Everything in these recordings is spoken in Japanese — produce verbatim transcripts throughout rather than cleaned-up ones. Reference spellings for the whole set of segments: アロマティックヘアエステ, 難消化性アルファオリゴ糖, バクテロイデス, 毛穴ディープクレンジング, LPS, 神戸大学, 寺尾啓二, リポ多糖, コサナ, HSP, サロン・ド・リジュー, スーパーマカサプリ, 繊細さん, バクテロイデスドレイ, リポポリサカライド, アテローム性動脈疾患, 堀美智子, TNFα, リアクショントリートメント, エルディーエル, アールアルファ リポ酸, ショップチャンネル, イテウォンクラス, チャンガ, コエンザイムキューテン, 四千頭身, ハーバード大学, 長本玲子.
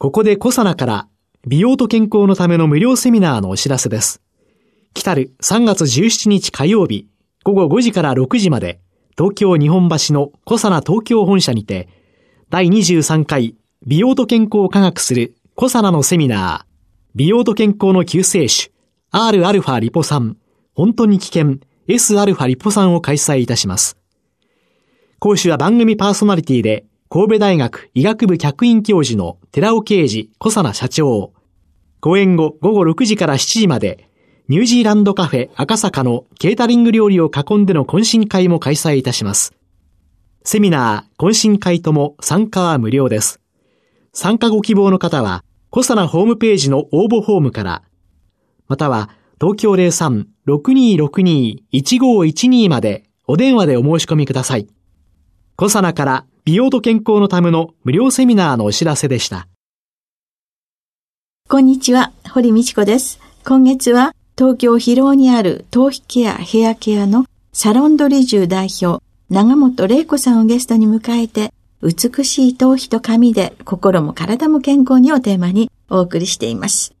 ここでコサナから美容と健康のための無料セミナーのお知らせです。来るさんがつじゅうしちにち火曜日ごごごじからろくじまで、東京日本橋のコサナ東京本社にて、だいにじゅうさんかい美容と健康を科学するコサナのセミナー、美容と健康の救世主 アールアルファ リポ酸、本当に危険 エスアルファ リポ酸を開催いたします。講師は番組パーソナリティで神戸大学医学部客員教授の寺尾啓二コサナ社長。講演後ごごろくじからしちじまで、ニュージーランドカフェ赤坂のケータリング料理を囲んでの懇親会も開催いたします。セミナー、懇親会とも参加は無料です。参加ご希望の方は、コサナホームページの応募フォームから、または東京 ゼロさん ろくにろくに いちごいちに までお電話でお申し込みください。コサナから美容と健康のための無料セミナーのお知らせでした。こんにちは、堀美智子です。今月は、東京広尾にある頭皮ケアヘアケアのサロンドリジュ代表長本玲子さんをゲストに迎えて、美しい頭皮と髪で心も体も健康にをテーマにお送りしています。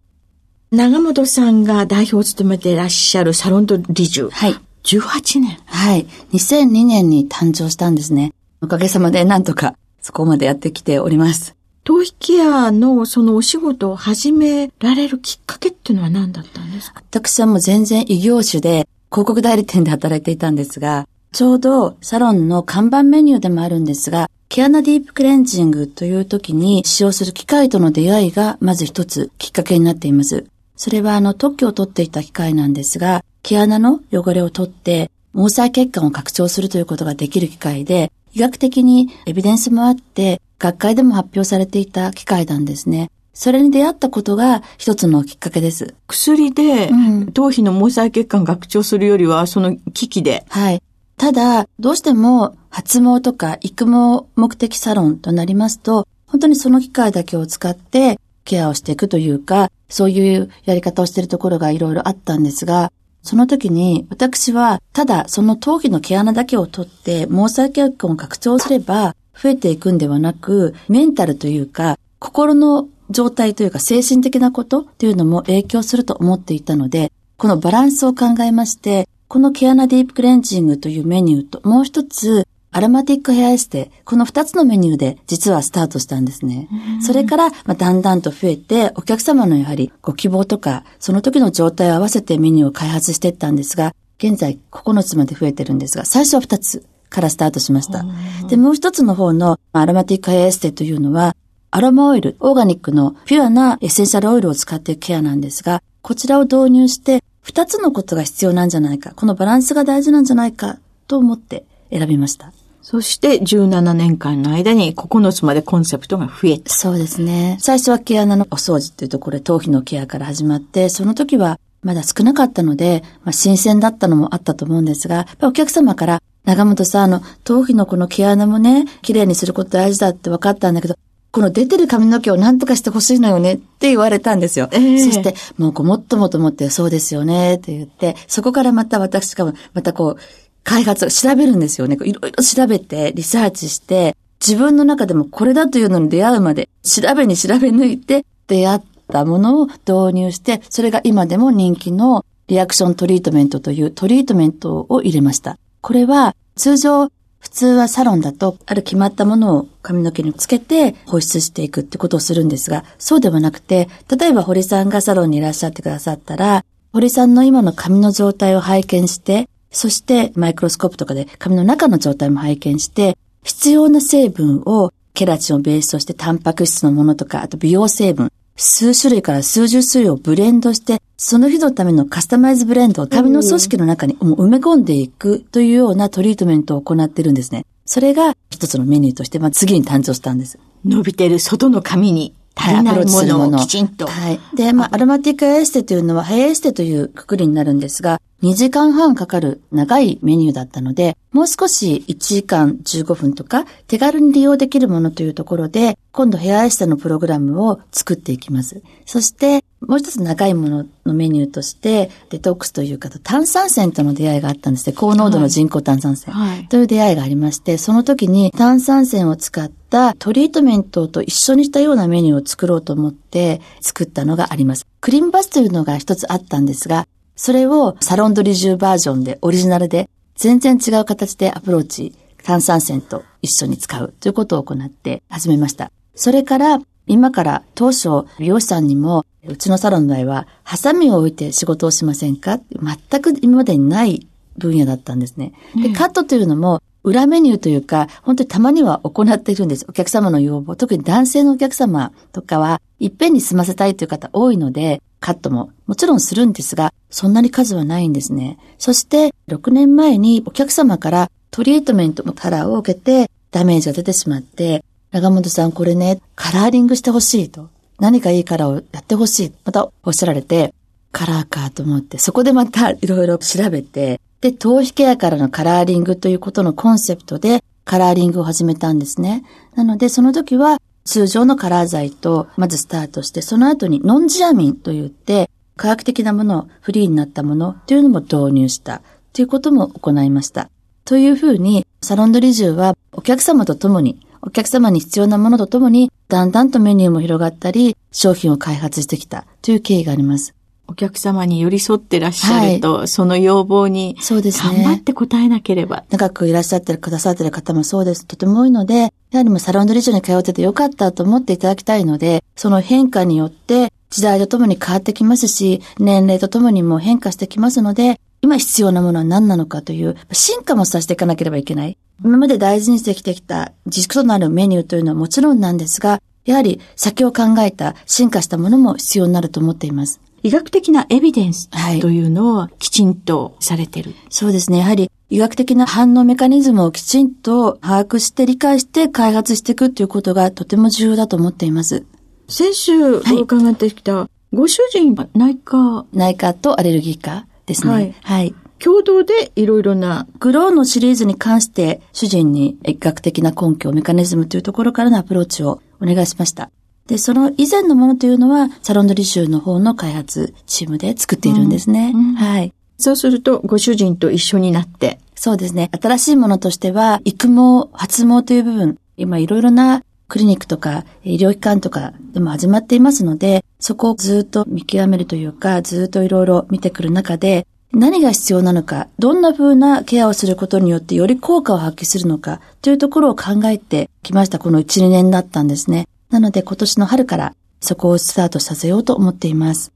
長本さんが代表を務めていらっしゃるサロンドリジュ、はい、じゅうはちねん、はい、にせんにねんに誕生したんですね。おかげさまでなんとかそこまでやってきております。頭皮ケアのそのお仕事を始められるきっかけっていうのは何だったんですか？私はもう全然異業種で広告代理店で働いていたんですが、ちょうどサロンの看板メニューでもあるんですが、毛穴ディープクレンジングという時に使用する機械との出会いがまず一つきっかけになっています。それはあの特許を取っていた機械なんですが、毛穴の汚れを取って毛細血管を拡張するということができる機械で、医学的にエビデンスもあって学会でも発表されていた機械なんですね。それに出会ったことが一つのきっかけです。薬で、うん、頭皮の毛細血管を拡張するよりはその機器で。はい。ただ、どうしても発毛とか育毛目的サロンとなりますと、本当にその機械だけを使ってケアをしていくというか、そういうやり方をしているところがいろいろあったんですが、その時に私はただその頭皮の毛穴だけを取って毛細血管を拡張すれば、増えていくんではなく、メンタルというか心の状態というか精神的なことというのも影響すると思っていたので、このバランスを考えまして、この毛穴ディープクレンジングというメニューと、もう一つアロマティックヘアエステ、この二つのメニューで実はスタートしたんですね。それから、まあ、だんだんと増えて、お客様のやはりご希望とかその時の状態を合わせてメニューを開発していったんですが、現在ここのつまで増えてるんですが、最初はふたつからスタートしました。で、もう一つの方のアロマティックヘアエステというのは、アロマオイル、オーガニックのピュアなエッセンシャルオイルを使っていくケアなんですが、こちらを導入して二つのことが必要なんじゃないか、このバランスが大事なんじゃないかと思って選びました。そしてじゅうななねんかんの間にここのつまでコンセプトが増えた。そうですね。最初は毛穴のお掃除というところで頭皮のケアから始まって、その時はまだ少なかったので、まあ、新鮮だったのもあったと思うんですが、やっぱお客様から長本さん、あの、頭皮のこの毛穴もね、綺麗にすること大事だって分かったんだけど、この出てる髪の毛を何とかしてほしいのよねって言われたんですよ。えー、そして、もうごもっともと思って、そうですよねって言って、そこからまた私がまたこう、開発、調べるんですよね。いろいろ調べて、リサーチして、自分の中でもこれだというのに出会うまで、調べに調べ抜いて、出会ったものを導入して、それが今でも人気のリアクショントリートメントというトリートメントを入れました。これは通常普通はサロンだとある決まったものを髪の毛につけて保湿していくってことをするんですが、そうではなくて、例えば堀さんがサロンにいらっしゃってくださったら、堀さんの今の髪の状態を拝見して、そしてマイクロスコープとかで髪の中の状態も拝見して、必要な成分をケラチンをベースとしてタンパク質のものとか、あと美容成分数種類から数十種類をブレンドして、その日のためのカスタマイズブレンドを髪の組織の中に埋め込んでいくというようなトリートメントを行っているんですね。それが一つのメニューとして、まあ、次に誕生したんです。伸びてる外の髪に足りないものをきちんと。はい。で、まあ、アロマティックエステというのは、ヘイエステという括りになるんですが、にじかんはんかかる長いメニューだったので、もう少しいちじかんじゅうごふんとか手軽に利用できるものというところで、今度ヘアエステのプログラムを作っていきます。そして、もう一つ長いもののメニューとして、デトックスというか、炭酸泉との出会いがあったんですね。高濃度の人工炭酸泉という出会いがありまして、その時に炭酸泉を使ったトリートメントと一緒にしたようなメニューを作ろうと思って作ったのがあります。クリームバスというのが一つあったんですが、それをサロンドリジューバージョンでオリジナルで全然違う形でアプローチ、炭酸泉と一緒に使うということを行って始めました。それから今から当初美容師さんにもうちのサロンの場合はハサミを置いて仕事をしませんか？全く今までにない分野だったんですね。で、カットというのも裏メニューというか本当にたまには行っているんです。お客様の要望、特に男性のお客様とかはいっぺんに済ませたいという方多いので、カットももちろんするんですが、そんなに数はないんですね。そしてろくねんまえにお客様からトリートメントのカラーを受けてダメージが出てしまって、長本さんこれね、カラーリングしてほしいと、何かいいカラーをやってほしい、またおっしゃられて、カラーかと思って、そこでまたいろいろ調べて、で頭皮ケアからのカラーリングということのコンセプトでカラーリングを始めたんですね。なのでその時は通常のカラー剤とまずスタートして、その後にノンジアミンといって科学的なもの、フリーになったものというのも導入したということも行いました。というふうにサロンドリジューはお客様とともに、お客様に必要なものとともにだんだんとメニューも広がったり商品を開発してきたという経緯があります。お客様に寄り添ってらっしゃると、はい、その要望に頑張って応えなければ、ね、長くいらっしゃってくださっている方もそうです、とても多いので、やはりもうサロンドリジューに通っててよかったと思っていただきたいので、その変化によって時代とともに変わってきますし、年齢とともにも変化してきますので、今必要なものは何なのかという進化もさせていかなければいけない。今まで大事にしてきてきた軸となるメニューというのはもちろんなんですが、やはり先を考えた進化したものも必要になると思っています。医学的なエビデンスというのをきちんとされている、はい、そうですね。やはり医学的な反応メカニズムをきちんと把握して理解して開発していくということがとても重要だと思っています。先週伺ってきたご主人は内科、内科とアレルギー科ですね。はい。はい、共同でいろいろなグローのシリーズに関して主人に医学的な根拠メカニズムというところからのアプローチをお願いしました。で、その以前のものというのは、サロンドリシューの方の開発チームで作っているんですね。うんうん、はい。そうすると、ご主人と一緒になって。そうですね。新しいものとしては、育毛、発毛という部分、今いろいろなクリニックとか医療機関とかでも始まっていますので、そこをずっと見極めるというか、ずっといろいろ見てくる中で、何が必要なのか、どんな風なケアをすることによってより効果を発揮するのか、というところを考えてきました、このいち、にねんだったんですね。なので今年の春からそこをスタートさせようと思っています。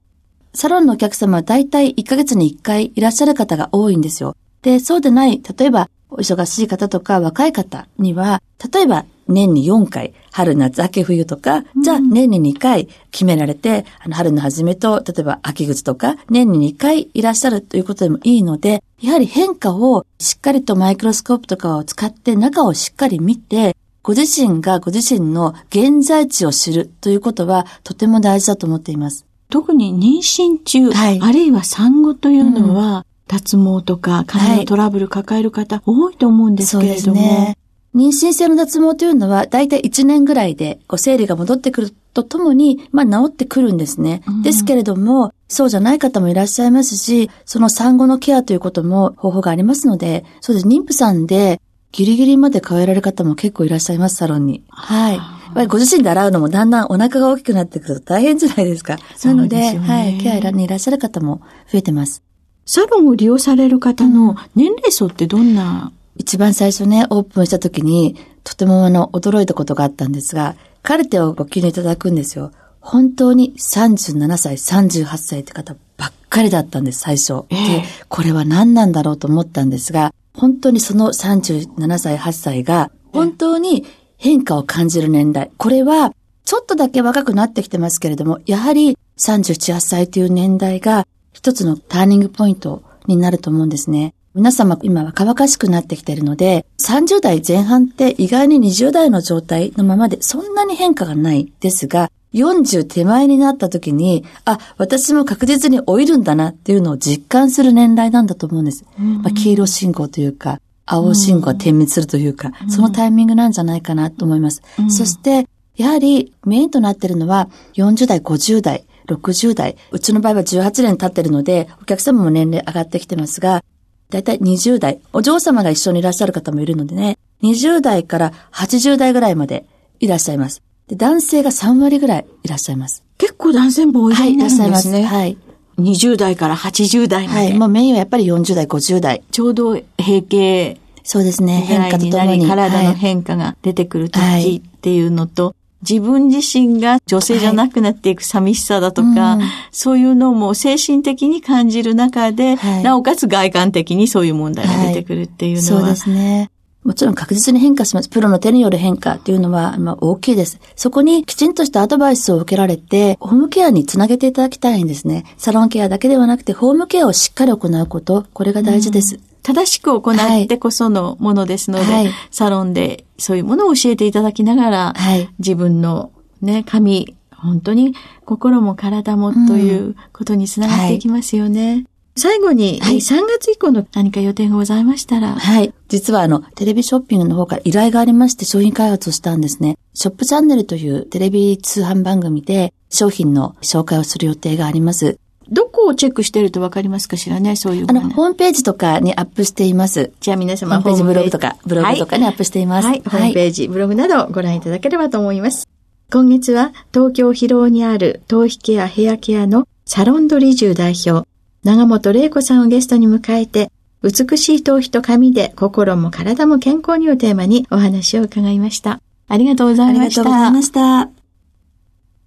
サロンのお客様はだいたいいっかげつにいっかいいらっしゃる方が多いんですよ。で、そうでない、例えばお忙しい方とか若い方には、例えば年によんかい、春、夏、秋、冬とか、うん、じゃあ年ににかい決められて、あの春の初めと、例えば秋口とか、年ににかいいらっしゃるということでもいいので、やはり変化をしっかりとマイクロスコープとかを使って中をしっかり見て、ご自身がご自身の現在地を知るということはとても大事だと思っています。特に妊娠中、はい、あるいは産後というのは、うん、脱毛とか髪のトラブル抱える方多いと思うんですけれども、はい、そうですね。妊娠性の脱毛というのはだいたいいちねんぐらいでこう生理が戻ってくるとともに、まあ治ってくるんですね。うん、ですけれども、そうじゃない方もいらっしゃいますし、その産後のケアということも方法がありますので、そうです。妊婦さんでギリギリまで通えられる方も結構いらっしゃいます、サロンに。はい。やっぱりご自身で洗うのもだんだんお腹が大きくなってくると大変じゃないですか。なので、ね、はい、ケアにいらっしゃる方も増えてます。サロンを利用される方の年齢層ってどんな、うん、一番最初ね、オープンした時に、とてもあの、驚いたことがあったんですが、カルテをご記入いただくんですよ。本当にさんじゅうななさい、さんじゅうはっさいって方ばっかりだったんです、最初。えー、で、これは何なんだろうと思ったんですが、本当にそのさんじゅうななさい、はっさいが本当に変化を感じる年代。これはちょっとだけ若くなってきてますけれども、やはりさんじゅうなな、はっさいという年代が一つのターニングポイントになると思うんですね。皆様今若々しくなってきているので、さんじゅうだいぜん半って意外ににじゅうだいの状態のままでそんなに変化がないですが、よんじゅう手前になった時に、あ、私も確実に老いるんだなっていうのを実感する年代なんだと思うんです。うんまあ、黄色信号というか、青信号は点滅するというか、うん、そのタイミングなんじゃないかなと思います。うん、そして、やはりメインとなっているのはよんじゅう代、ごじゅう代、ろくじゅう代。うちの場合はじゅうはちねん経ってるので、お客様も年齢上がってきてますが、だいたいにじゅう代、お嬢様が一緒にいらっしゃる方もいるのでね、にじゅう代からはちじゅう代ぐらいまでいらっしゃいます。で、男性がさん割ぐらいいらっしゃいます。結構男性も多いですね。はい、いらっしゃいますね。はい。にじゅう代からはちじゅう代まで。はい、もうメインはやっぱりよんじゅう代、ごじゅう代。ちょうど閉経。そうですね。変化とともに。体の変化が出てくる時っていうのと、はい、自分自身が女性じゃなくなっていく寂しさだとか、はいうん、そういうのも精神的に感じる中で、はい、なおかつ外観的にそういう問題が出てくるっていうのは、はい、そうですね。もちろん確実に変化します。プロの手による変化っていうのは、まあ、大きいです。そこにきちんとしたアドバイスを受けられて、ホームケアにつなげていただきたいんですね。サロンケアだけではなくて、ホームケアをしっかり行うこと、これが大事です。うん、正しく行ってこそのものですので、はい、サロンでそういうものを教えていただきながら、はい、自分のね、髪、本当に心も体もということにつながっていきますよね。うんはい最後に、はい、さんがつ以降の何か予定がございましたら。はい。実はあの、テレビショッピングの方から依頼がありまして商品開発をしたんですね。ショップチャンネルというテレビ通販番組で商品の紹介をする予定があります。どこをチェックしてるとわかりますかしらね、そういうあの、ホームページとかにアップしています。じゃあ皆様、ホームページブログとか、ブログとかにアップしています。はい。はい、ホームページ、ブログなどご覧いただければと思います。今月は東京広尾にある頭皮ケアヘアケアのサロンドリジュ代表、永本玲子さんをゲストに迎えて、美しい頭皮と髪で心も体も健康にをテーマにお話を伺いました。ありがとうございました。ありがとうございました。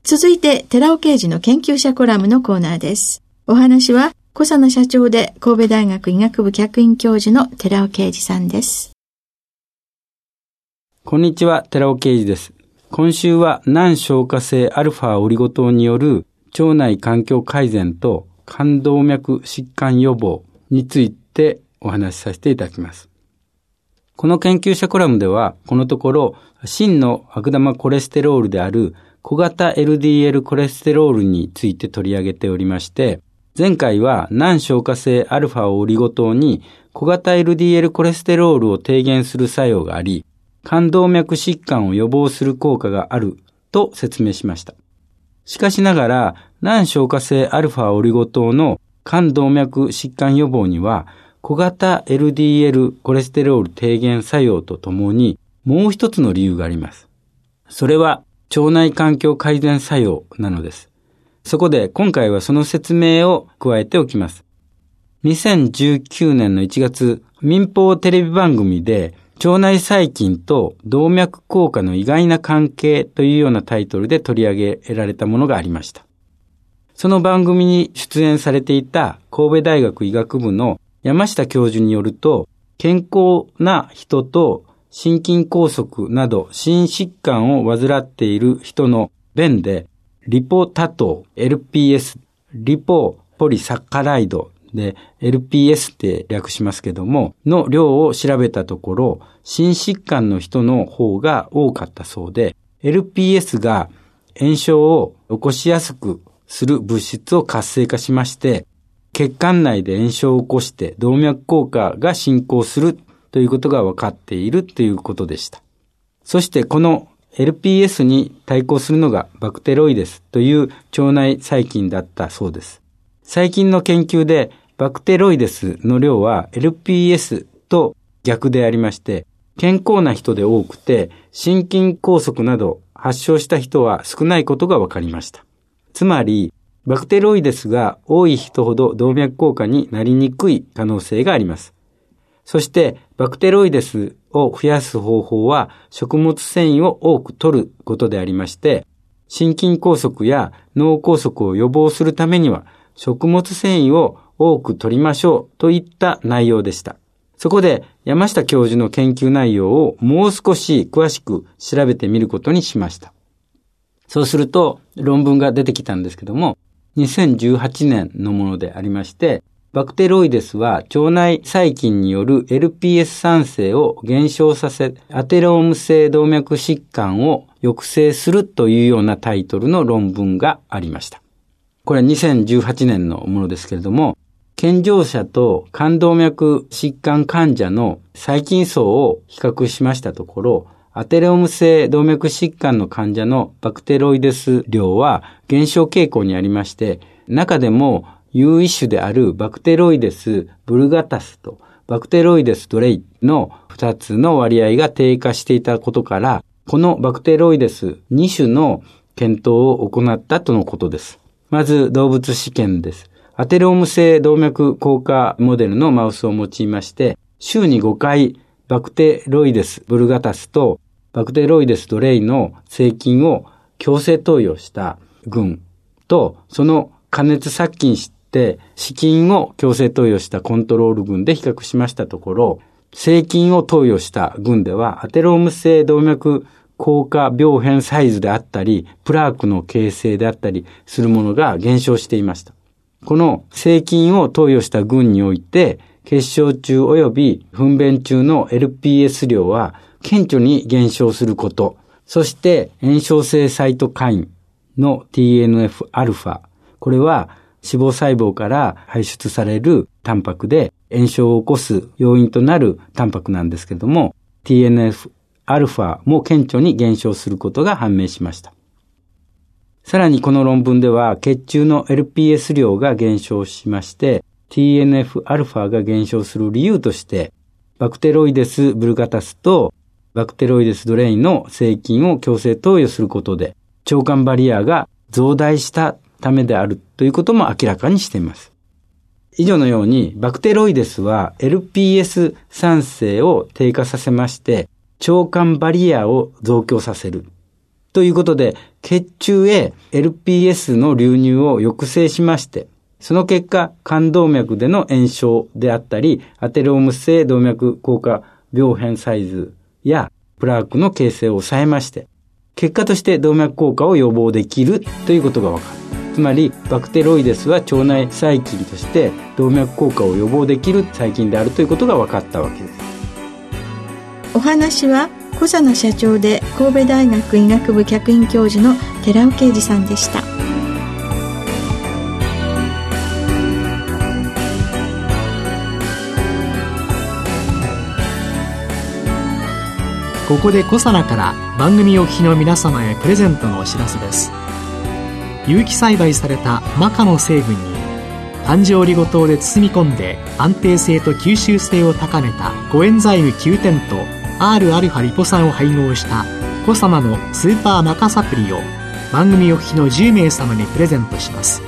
続いて、寺尾啓二の研究者コラムのコーナーです。お話は、小佐野社長で神戸大学医学部客員教授の寺尾啓二さんです。こんにちは、寺尾啓二です。今週は、難消化性アルファオリゴ糖による腸内環境改善と、冠動脈疾患予防についてお話しさせていただきます。この研究者コラムでは、このところ、真の悪玉コレステロールである小型 エルディーエル コレステロールについて取り上げておりまして、前回は難消化性アルファオリゴ糖に小型 エルディーエル コレステロールを低減する作用があり、冠動脈疾患を予防する効果があると説明しました。しかしながら、難消化性アルファオリゴ糖の冠動脈疾患予防には、小型 エルディーエル コレステロール低減作用とともに、もう一つの理由があります。それは、腸内環境改善作用なのです。そこで、今回はその説明を加えておきます。にせんじゅうきゅうねんのいちがつ、民放テレビ番組で、腸内細菌と動脈硬化の意外な関係というようなタイトルで取り上げられたものがありました。その番組に出演されていた神戸大学医学部の山下教授によると、健康な人と心筋梗塞など心疾患を患っている人の便で、リポ多糖、エルピーエス、リポポリサカライド、で、エルピーエス って略しますけども、の量を調べたところ、心疾患の人の方が多かったそうで、エルピーエス が炎症を起こしやすくする物質を活性化しまして、血管内で炎症を起こして動脈硬化が進行するということが分かっているということでした。そしてこの エルピーエス に対抗するのがバクテロイデスという腸内細菌だったそうです。最近の研究でバクテロイデスの量は エルピーエス と逆でありまして、健康な人で多くて、心筋梗塞など発症した人は少ないことが分かりました。つまり、バクテロイデスが多い人ほど動脈硬化になりにくい可能性があります。そして、バクテロイデスを増やす方法は、食物繊維を多く摂ることでありまして、心筋梗塞や脳梗塞を予防するためには、食物繊維を多く摂りましょうといった内容でした。そこで山下教授の研究内容をもう少し詳しく調べてみることにしました。そうすると論文が出てきたんですけども、にせんじゅうはちねんのものでありまして、バクテロイデスは腸内細菌による エルピーエス 産生を減少させ、アテローム性動脈疾患を抑制するというようなタイトルの論文がありました。これはにせんじゅうはちねんのものですけれども、健常者と冠動脈疾患患者の細菌層を比較しましたところ、アテローム性動脈疾患の患者のバクテロイデス量は減少傾向にありまして、中でも有一種であるバクテロイデスブルガタスとバクテロイデスドレイのふたつの割合が低下していたことから、このバクテロイデスにしゅの検討を行ったとのことです。まず動物試験です。アテローム性動脈硬化モデルのマウスを用いまして、週にごかいバクテロイデスブルガタスとバクテロイデスドレイの生菌を強制投与した群と、その加熱殺菌してで、死菌を強制投与したコントロール群で比較しましたところ、生菌を投与した群ではアテローム性動脈硬化病変サイズであったり、プラークの形成であったりするものが減少していました。この生菌を投与した群において、血小中及び糞便中の エルピーエス 量は顕著に減少すること、そして炎症性サイトカインの ティーエヌエフアルファ、これは脂肪細胞から排出されるタンパクで炎症を起こす要因となるタンパクなんですけれども、 ティーエヌエフアルファ も顕著に減少することが判明しました。さらにこの論文では血中の エルピーエス 量が減少しまして、ティーエヌエフアルファ が減少する理由として、バクテロイデスブルガタスとバクテロイデスドレインの生菌を強制投与することで、腸管バリアが増大したためであるということも明らかにしています。以上のようにバクテロイデスは エルピーエス 産生を低下させまして腸管バリアを増強させるということで、血中へ エルピーエス の流入を抑制しまして、その結果冠動脈での炎症であったり、アテローム性動脈硬化病変サイズやプラークの形成を抑えまして、結果として動脈硬化を予防できるということが分かる。つまりバクテロイデスは腸内細菌として動脈硬化を予防できる細菌であるということが分かったわけです。お話はコザの社長で神戸大学医学部客員教授の寺尾啓二さんでした。ここでコサナから番組お聞きの皆様へプレゼントのお知らせです。有機栽培されたマカの成分に環状オリゴ糖で包み込んで安定性と吸収性を高めたコエンザイムキューテンと アールアルファ リポ酸を配合したコサナのスーパーマカサプリを番組お聞きのじゅうめいさまにプレゼントします。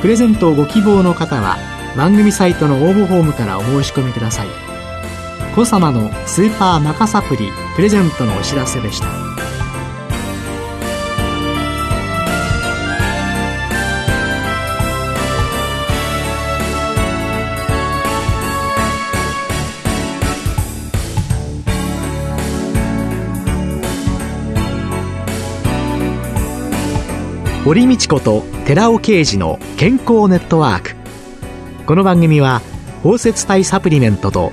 プレゼントをご希望の方は番組サイトの応募フォームからお申し込みください。コサナのスーパーマカサプリプレゼントのお知らせでした。堀道子と寺尾啓二の健康ネットワーク。この番組は包摂体サプリメントと